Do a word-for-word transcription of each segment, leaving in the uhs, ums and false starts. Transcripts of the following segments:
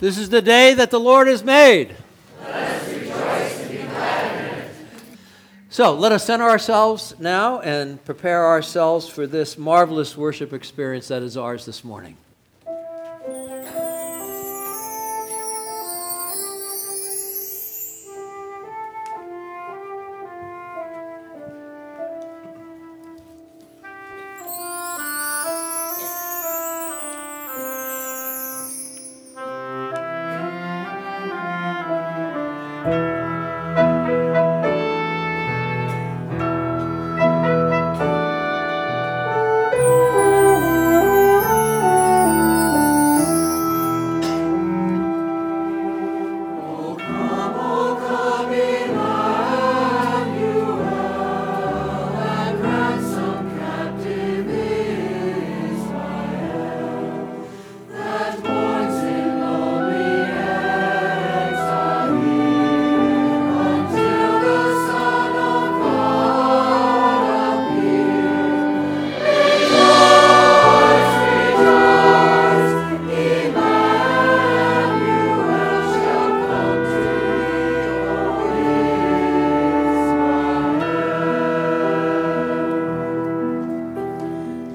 This is the day that the Lord has made. Let us rejoice and be glad in it. So let us center ourselves now and prepare ourselves for this marvelous worship experience that is ours this morning.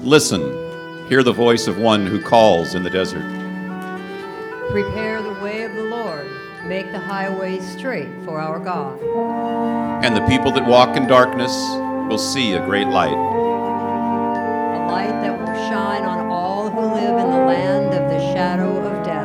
Listen, hear the voice of one who calls in the desert. Prepare the way of the Lord, make the highway straight for our God. And the people that walk in darkness will see a great light. A light that will shine on all who live in the land of the shadow of death.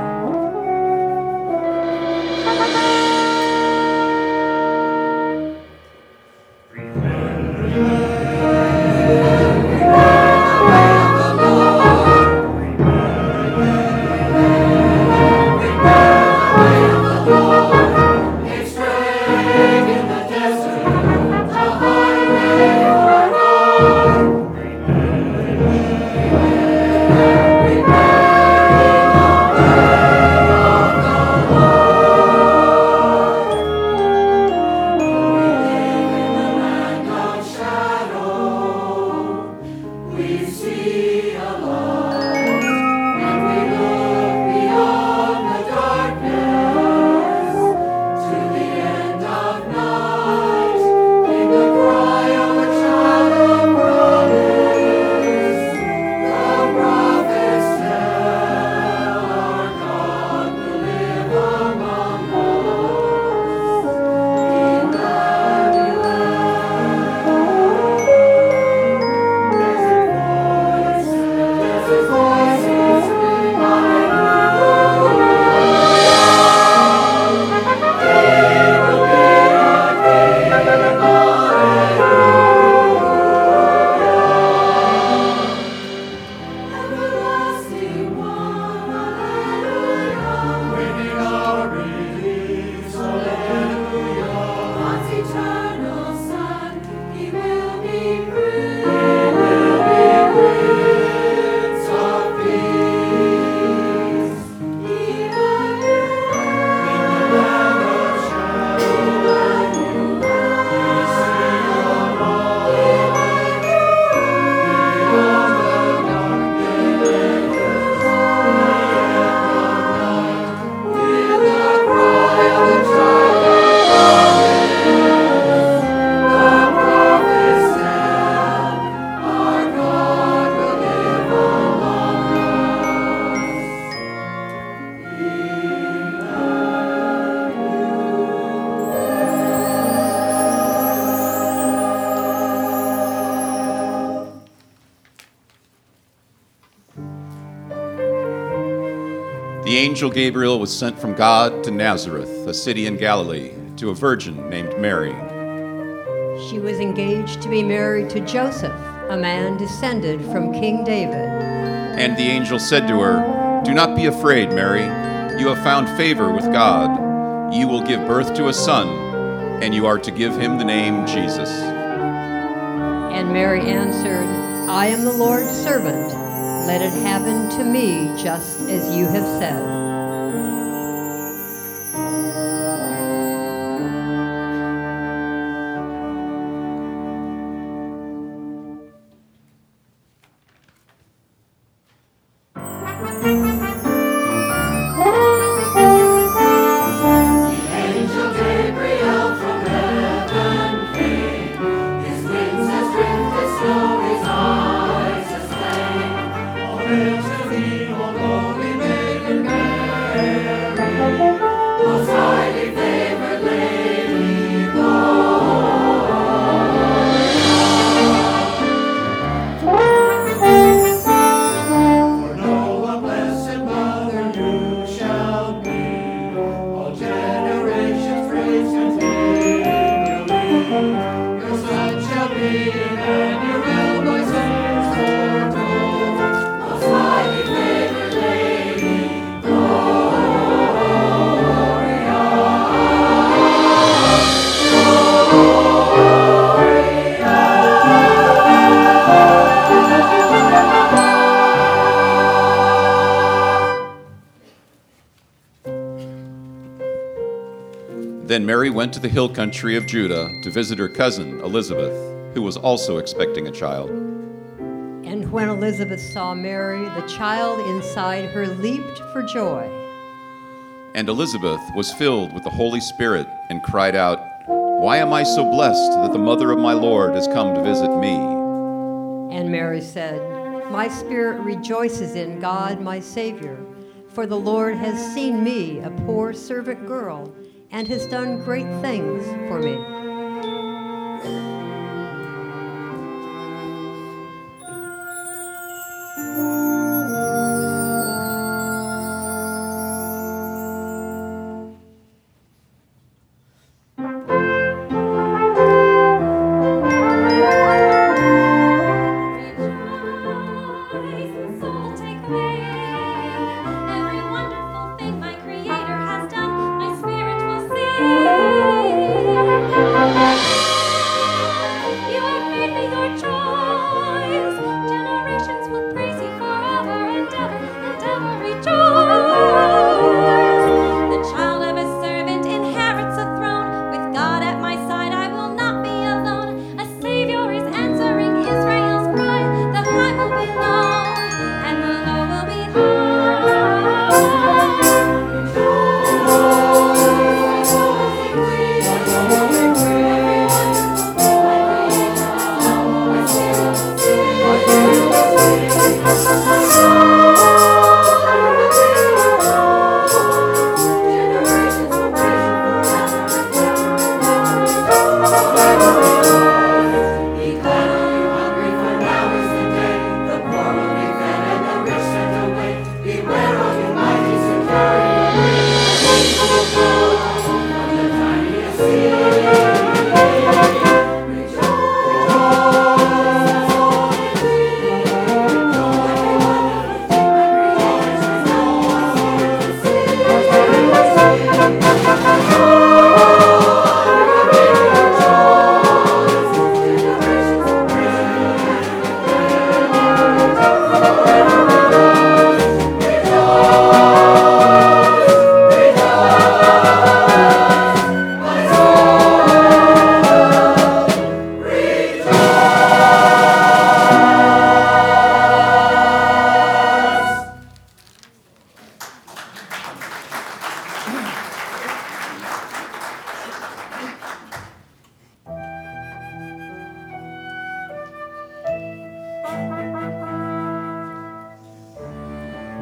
Angel Gabriel was sent from God to Nazareth, a city in Galilee, to a virgin named Mary. She was engaged to be married to Joseph, a man descended from King David. And the angel said to her, "Do not be afraid, Mary. You have found favor with God. You will give birth to a son, and you are to give him the name Jesus." And Mary answered, "I am the Lord's servant. Let it happen to me just as you have said." Thank you. Then Mary went to the hill country of Judah to visit her cousin Elizabeth, who was also expecting a child. And when Elizabeth saw Mary, the child inside her leaped for joy. And Elizabeth was filled with the Holy Spirit and cried out, "Why am I so blessed that the mother of my Lord has come to visit me?" And Mary said, "My spirit rejoices in God, my Savior, for the Lord has seen me, a poor servant girl, and has done great things for me."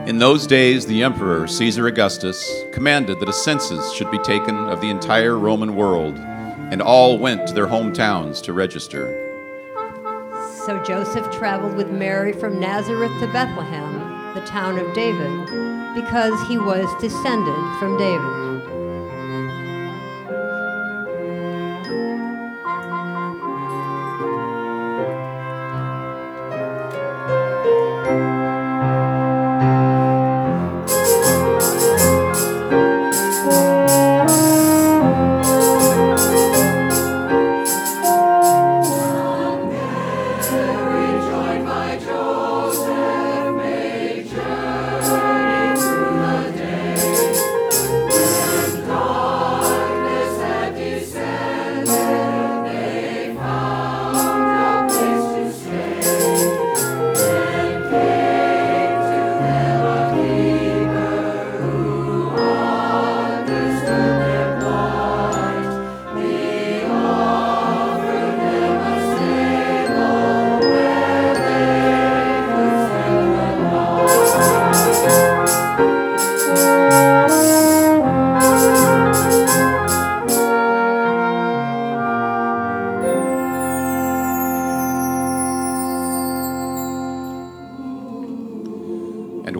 In those days, the emperor, Caesar Augustus, commanded that a census should be taken of the entire Roman world, and all went to their hometowns to register. So Joseph traveled with Mary from Nazareth to Bethlehem, the town of David, because he was descended from David.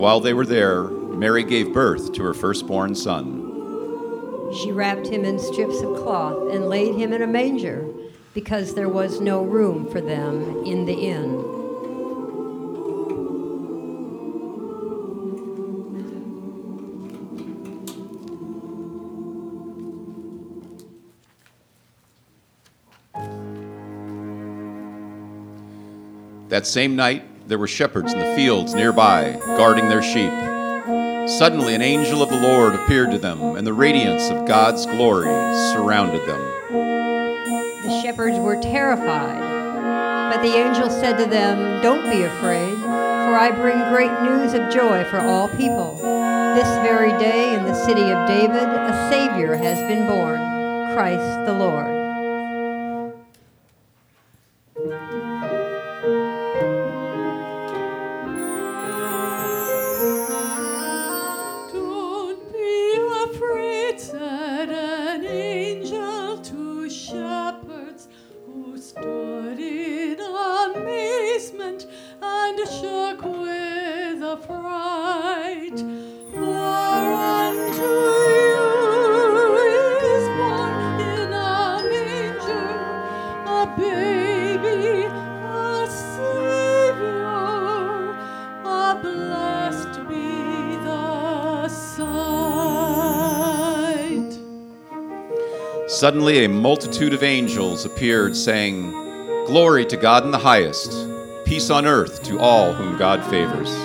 While they were there, Mary gave birth to her firstborn son. She wrapped him in strips of cloth and laid him in a manger, because there was no room for them in the inn. That same night, there were shepherds in the fields nearby, guarding their sheep. Suddenly an angel of the Lord appeared to them, and the radiance of God's glory surrounded them. The shepherds were terrified, but the angel said to them, "Don't be afraid, for I bring great news of joy for all people. This very day in the city of David, a Savior has been born, Christ the Lord." Suddenly a multitude of angels appeared, saying, "Glory to God in the highest, peace on earth to all whom God favors."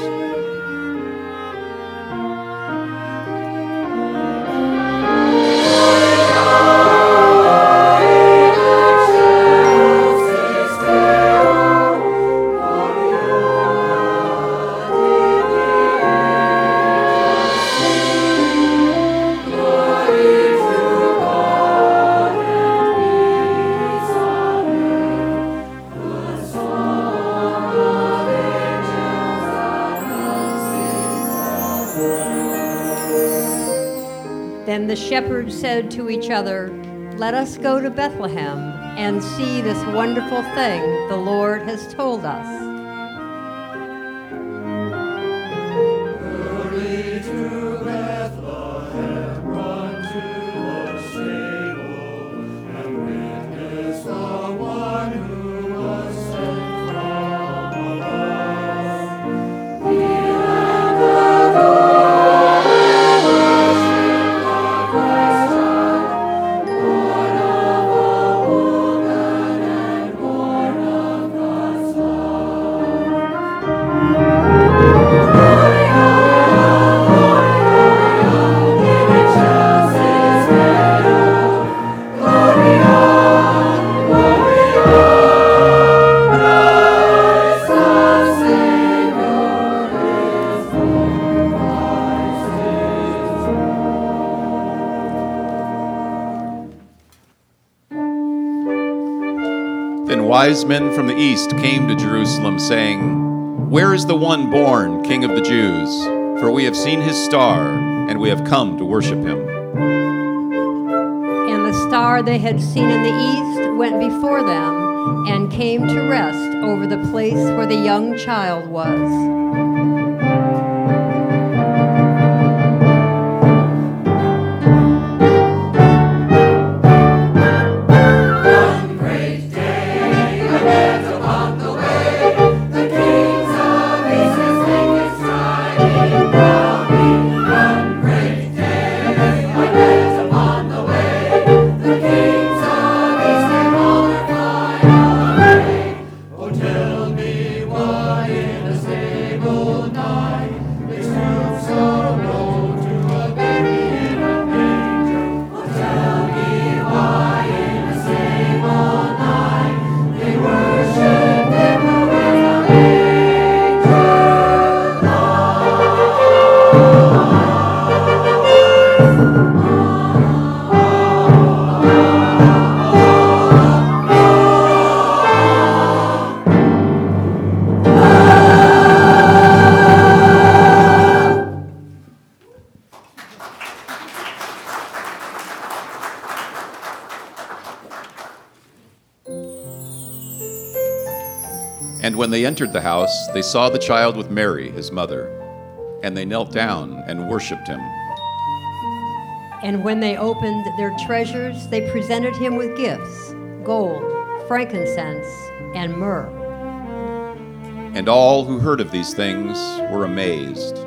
Then the shepherds said to each other, "Let us go to Bethlehem and see this wonderful thing the Lord has told us." Wise men from the east came to Jerusalem, saying, "Where is the one born King of the Jews? For we have seen his star, and we have come to worship him." And the star they had seen in the east went before them and came to rest over the place where the young child was. And when they entered the house, they saw the child with Mary, his mother, and they knelt down and worshipped him. And when they opened their treasures, they presented him with gifts, gold, frankincense, and myrrh. And all who heard of these things were amazed.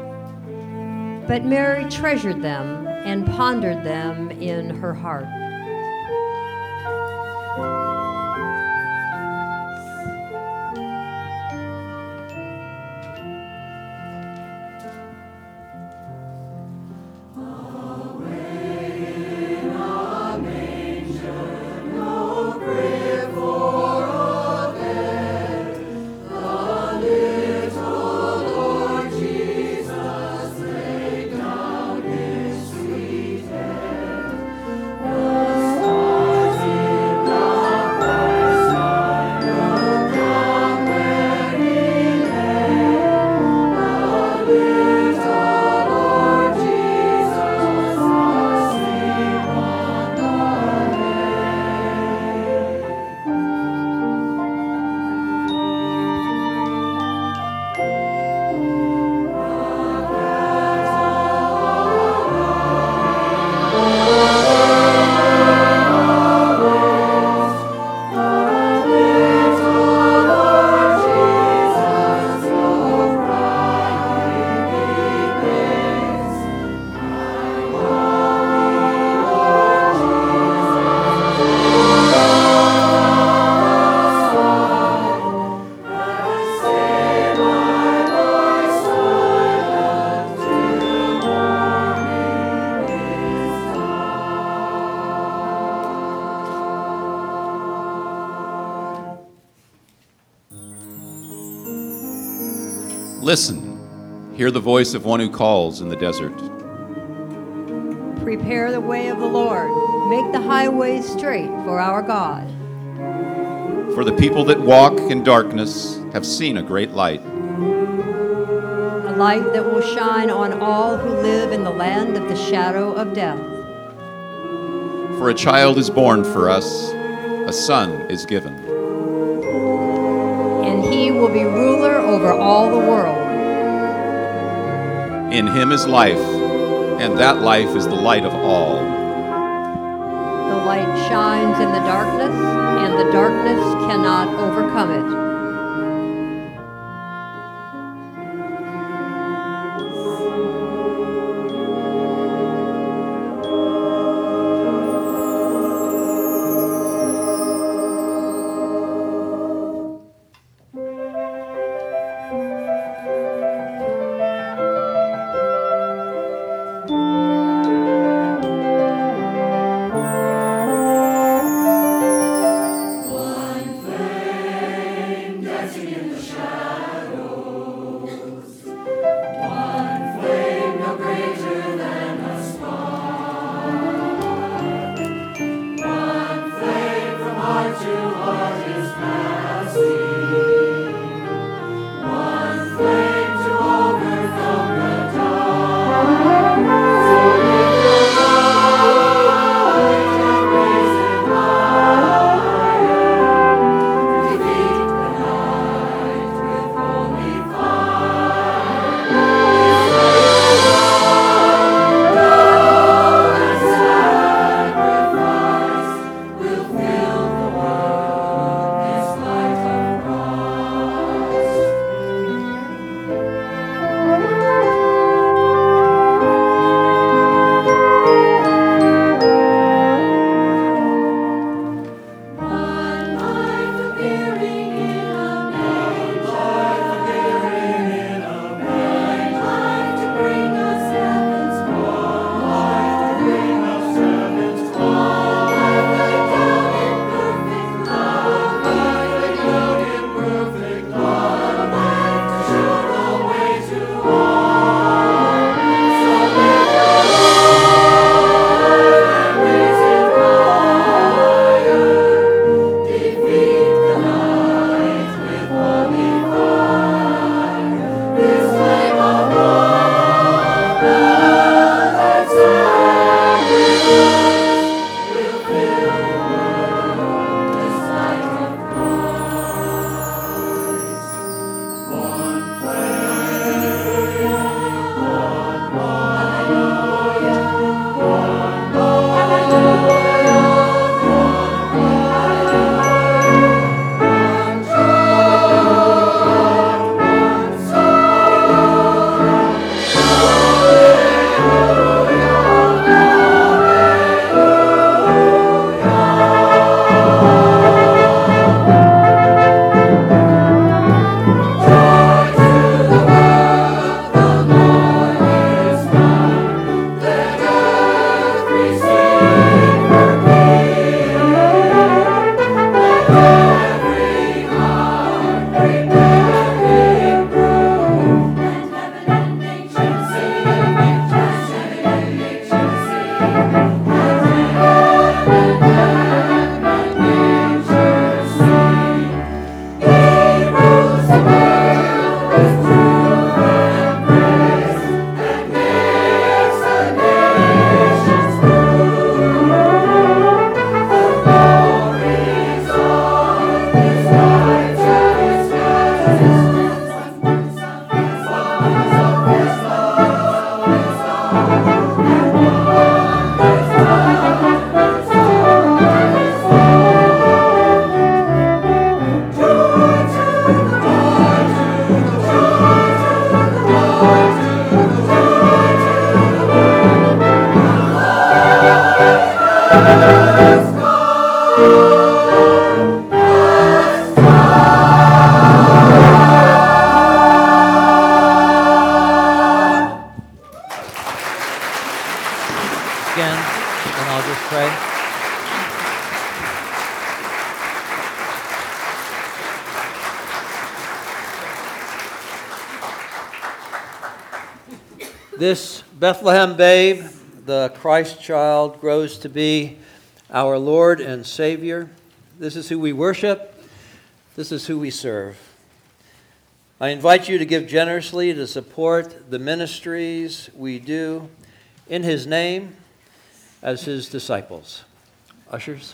But Mary treasured them and pondered them in her heart. Listen, hear the voice of one who calls in the desert. Prepare the way of the Lord. Make the highway straight for our God. For the people that walk in darkness have seen a great light. A light that will shine on all who live in the land of the shadow of death. For a child is born for us, a son is given. And he will be ruler over all the world. In him is life, and that life is the light of all. The light shines in the darkness, and the darkness cannot overcome it. This Bethlehem babe, the Christ child, grows to be our Lord and Savior. This is who we worship. This is who we serve. I invite you to give generously to support the ministries we do in His name as His disciples. Ushers.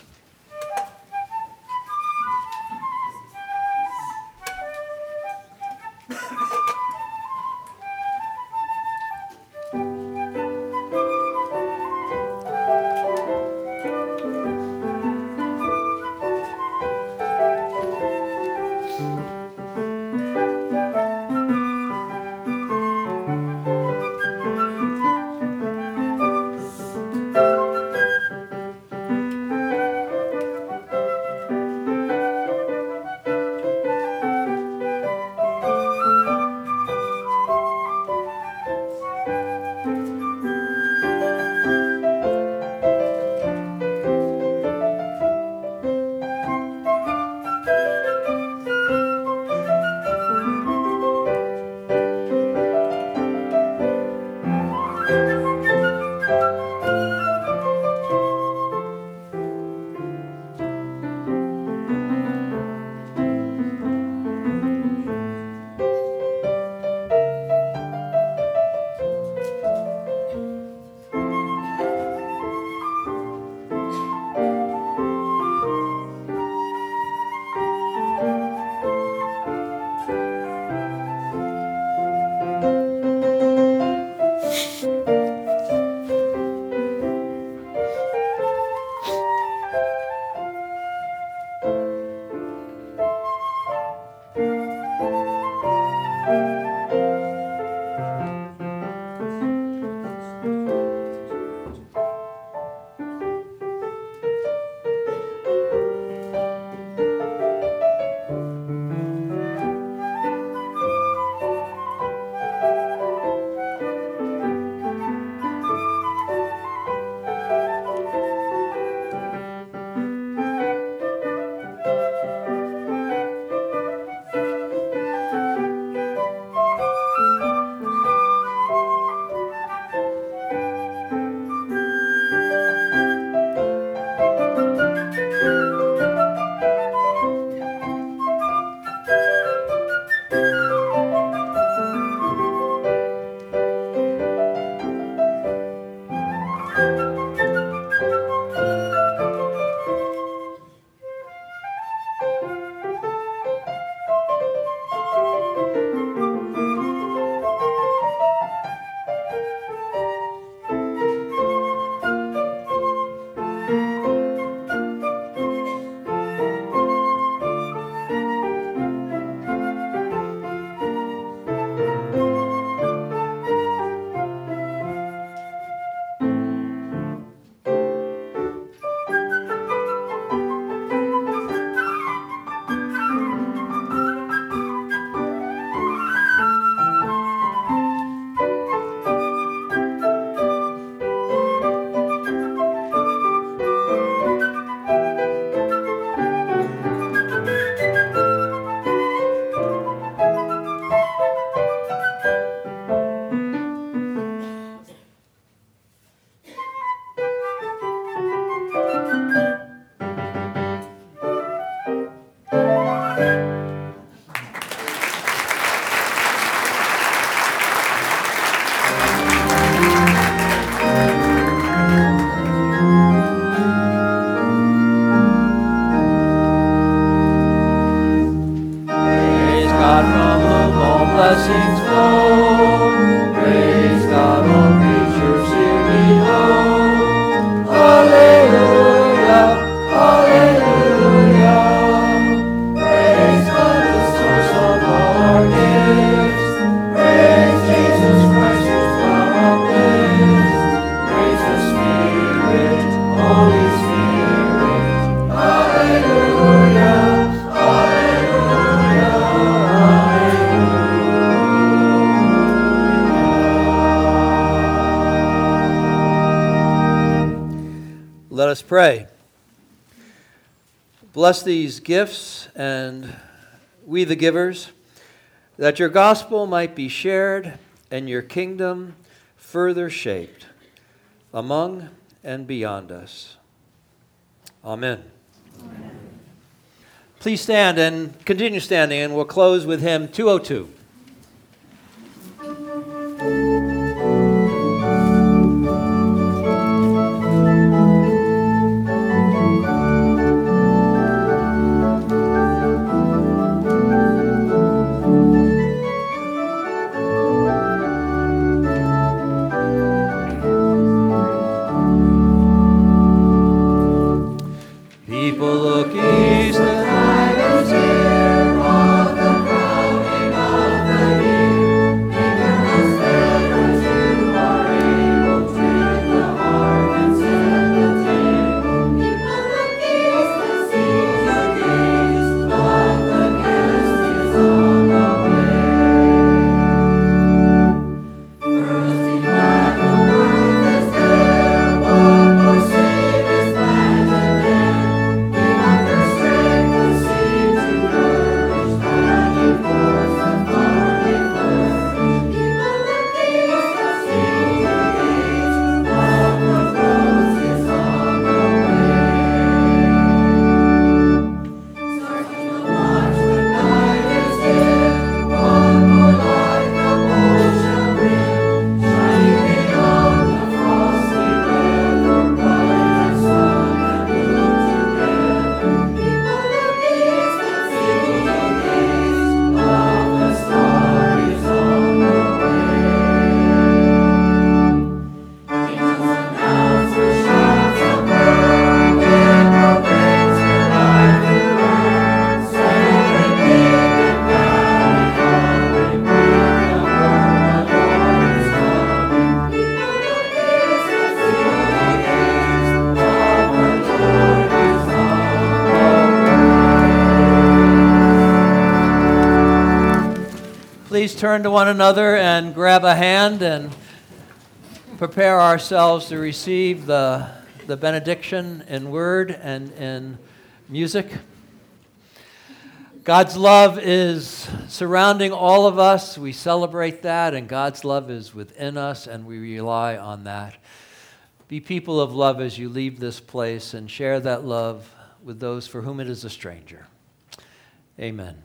Pray. Bless these gifts and we the givers, that your gospel might be shared and your kingdom further shaped among and beyond us. Amen. Amen. Please stand and continue standing, and we'll close with hymn two oh two. Please turn to one another and grab a hand and prepare ourselves to receive the, the benediction in word and in music. God's love is surrounding all of us. We celebrate that, and God's love is within us, and we rely on that. Be people of love as you leave this place, and share that love with those for whom it is a stranger. Amen.